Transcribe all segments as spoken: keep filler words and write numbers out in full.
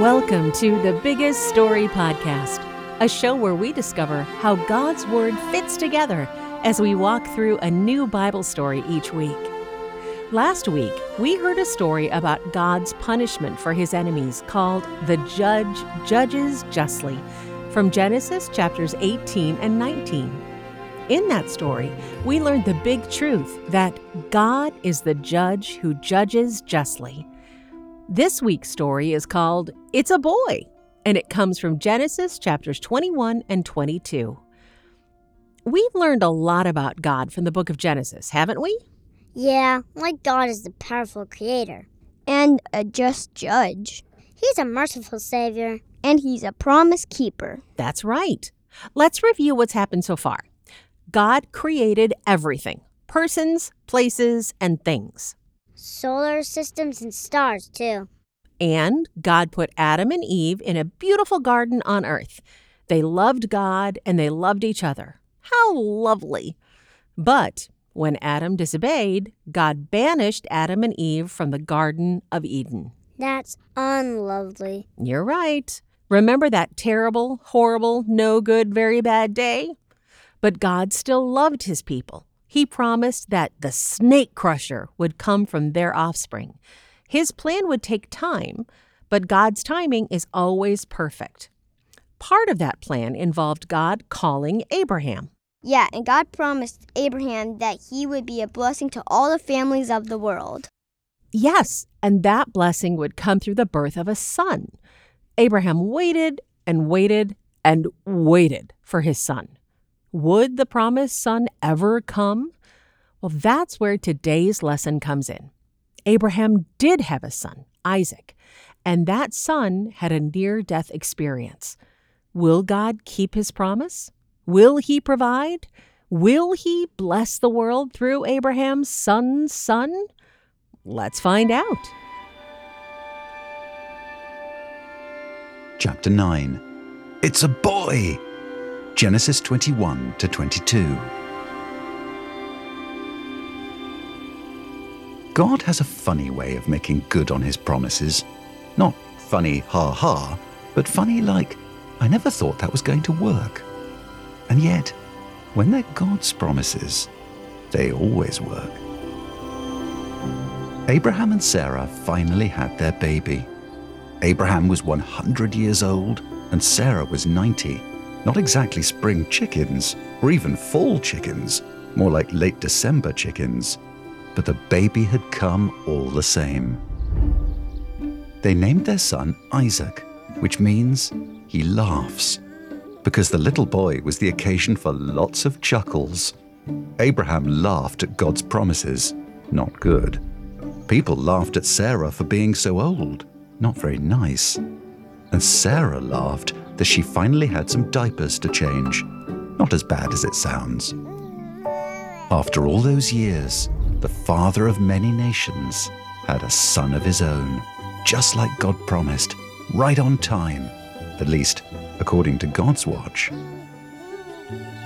Welcome to The Biggest Story Podcast, a show where we discover how God's Word fits together as we walk through a new Bible story each week. Last week, we heard a story about God's punishment for his enemies called The Judge Judges Justly from Genesis chapters eighteen and nineteen. In that story, we learned the big truth that God is the judge who judges justly. This week's story is called It's a Boy, and it comes from Genesis chapters twenty-one and twenty-two. We've learned a lot about God from the book of Genesis, haven't we? Yeah, like God is the powerful creator. And a just judge. He's a merciful savior. And he's a promise keeper. That's right. Let's review what's happened so far. God created everything. Persons, places, and things. Solar systems and stars, too. And God put Adam and Eve in a beautiful garden on earth. They loved God and they loved each other. How lovely. But when Adam disobeyed, God banished Adam and Eve from the Garden of Eden. That's unlovely. You're right. Remember that terrible, horrible, no good, very bad day? But God still loved his people. He promised that the snake crusher would come from their offspring. His plan would take time, but God's timing is always perfect. Part of that plan involved God calling Abraham. Yeah, and God promised Abraham that he would be a blessing to all the families of the world. Yes, and that blessing would come through the birth of a son. Abraham waited and waited and waited for his son. Would the promised son ever come? Well, that's where today's lesson comes in. Abraham did have a son, Isaac, and that son had a near-death experience. Will God keep his promise? Will he provide? Will he bless the world through Abraham's son's son? Let's find out. Chapter nine. It's a boy! Genesis twenty-one to twenty-two. God has a funny way of making good on his promises. Not funny ha-ha, but funny like, I never thought that was going to work. And yet, when they're God's promises, they always work. Abraham and Sarah finally had their baby. Abraham was one hundred years old and Sarah was ninety. Not exactly spring chickens, or even fall chickens, more like late December chickens. But the baby had come all the same. They named their son Isaac, which means he laughs, because the little boy was the occasion for lots of chuckles. Abraham laughed at God's promises, not good. People laughed at Sarah for being so old, not very nice. And Sarah laughed that she finally had some diapers to change. Not as bad as it sounds. After all those years, the father of many nations had a son of his own, just like God promised, right on time, at least according to God's watch.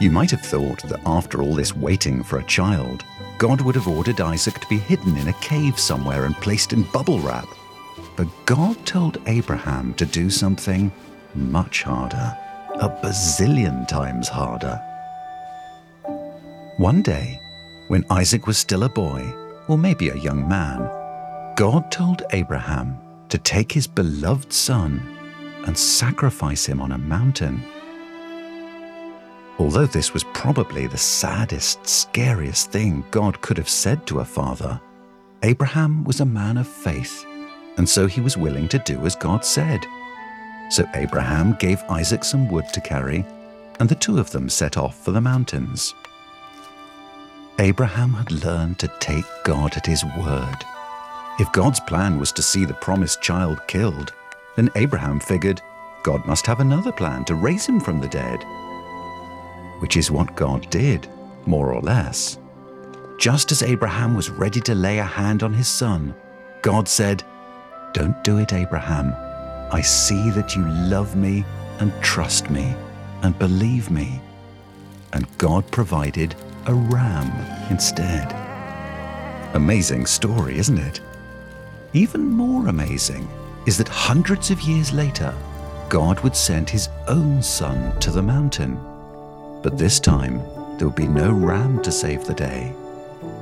You might have thought that after all this waiting for a child, God would have ordered Isaac to be hidden in a cave somewhere and placed in bubble wrap. But God told Abraham to do something much harder, a bazillion times harder. One day, when Isaac was still a boy, or maybe a young man, God told Abraham to take his beloved son and sacrifice him on a mountain. Although this was probably the saddest, scariest thing God could have said to a father, Abraham was a man of faith, and so he was willing to do as God said. So Abraham gave Isaac some wood to carry, and the two of them set off for the mountains. Abraham had learned to take God at his word. If God's plan was to see the promised child killed, then Abraham figured God must have another plan to raise him from the dead. Which is what God did, more or less. Just as Abraham was ready to lay a hand on his son, God said, "Don't do it, Abraham. I see that you love me and trust me and believe me." And God provided a ram instead. Amazing story, isn't it? Even more amazing is that hundreds of years later, God would send his own son to the mountain. But this time, there would be no ram to save the day,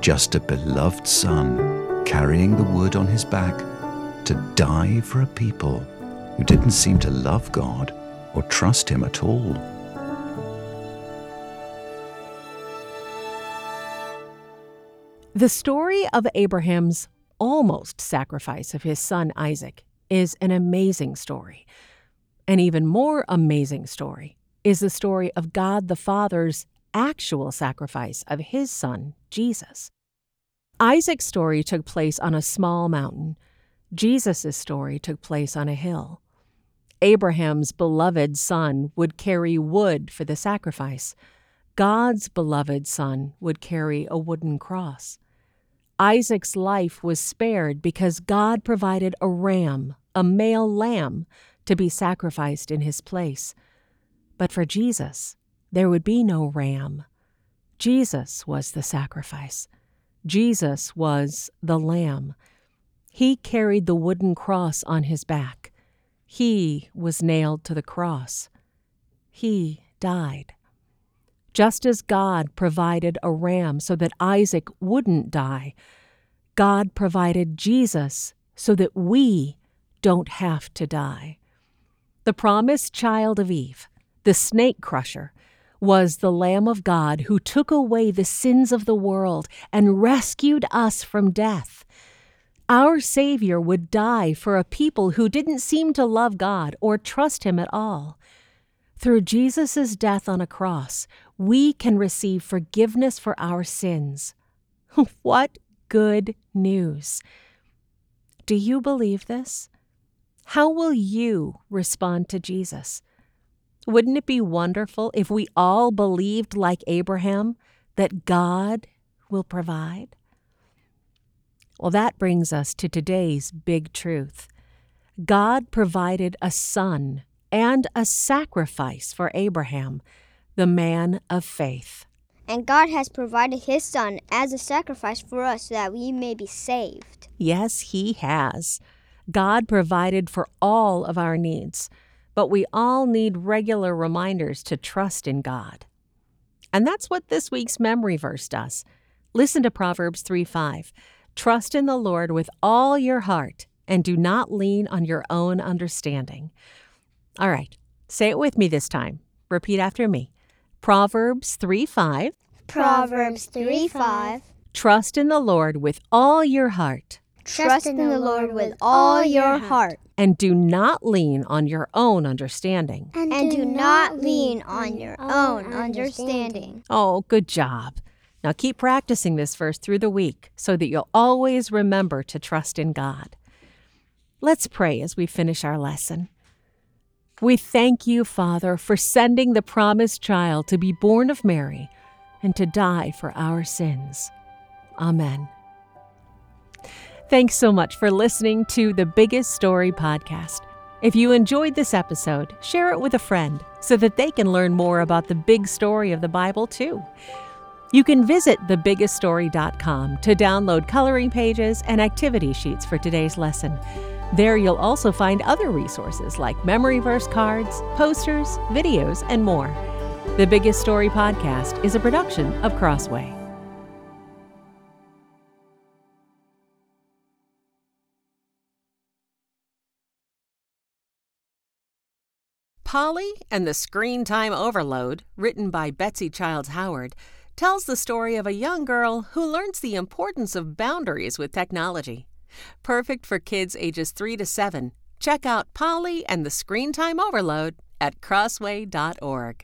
just a beloved son carrying the wood on his back to die for a people who didn't seem to love God or trust him at all. The story of Abraham's almost sacrifice of his son Isaac is an amazing story. An even more amazing story is the story of God the Father's actual sacrifice of his son, Jesus. Isaac's story took place on a small mountain. Jesus' story took place on a hill. Abraham's beloved son would carry wood for the sacrifice. God's beloved son would carry a wooden cross. Isaac's life was spared because God provided a ram, a male lamb, to be sacrificed in his place. But for Jesus, there would be no ram. Jesus was the sacrifice. Jesus was the lamb. He carried the wooden cross on his back. He was nailed to the cross. He died. Just as God provided a ram so that Isaac wouldn't die, God provided Jesus so that we don't have to die. The promised child of Eve, the snake crusher, was the Lamb of God who took away the sins of the world and rescued us from death. Our Savior would die for a people who didn't seem to love God or trust him at all. Through Jesus' death on a cross, we can receive forgiveness for our sins. What good news! Do you believe this? How will you respond to Jesus? Wouldn't it be wonderful if we all believed, like Abraham, that God will provide? Well, that brings us to today's big truth. God provided a son and a sacrifice for Abraham, the man of faith. And God has provided his son as a sacrifice for us so that we may be saved. Yes, he has. God provided for all of our needs, but we all need regular reminders to trust in God. And that's what this week's memory verse does. Listen to Proverbs three five. Trust in the Lord with all your heart and do not lean on your own understanding. All right, say it with me this time. Repeat after me. Proverbs three five. Proverbs three five. Trust in the Lord with all your heart. Trust in the Lord with all your heart. And do not lean on your own understanding. And, and do not lean on your own understanding. Oh, good job. Now keep practicing this verse through the week so that you'll always remember to trust in God. Let's pray as we finish our lesson. We thank you, Father, for sending the promised child to be born of Mary and to die for our sins. Amen. Thanks so much for listening to The Biggest Story Podcast. If you enjoyed this episode, share it with a friend so that they can learn more about the big story of the Bible, too. You can visit the biggest story dot com to download coloring pages and activity sheets for today's lesson. There you'll also find other resources like memory verse cards, posters, videos, and more. The Biggest Story Podcast is a production of Crossway. Polly and the Screen Time Overload, written by Betsy Childs Howard, tells the story of a young girl who learns the importance of boundaries with technology. Perfect for kids ages three to seven. Check out Polly and the Screen Time Overload at crossway dot org.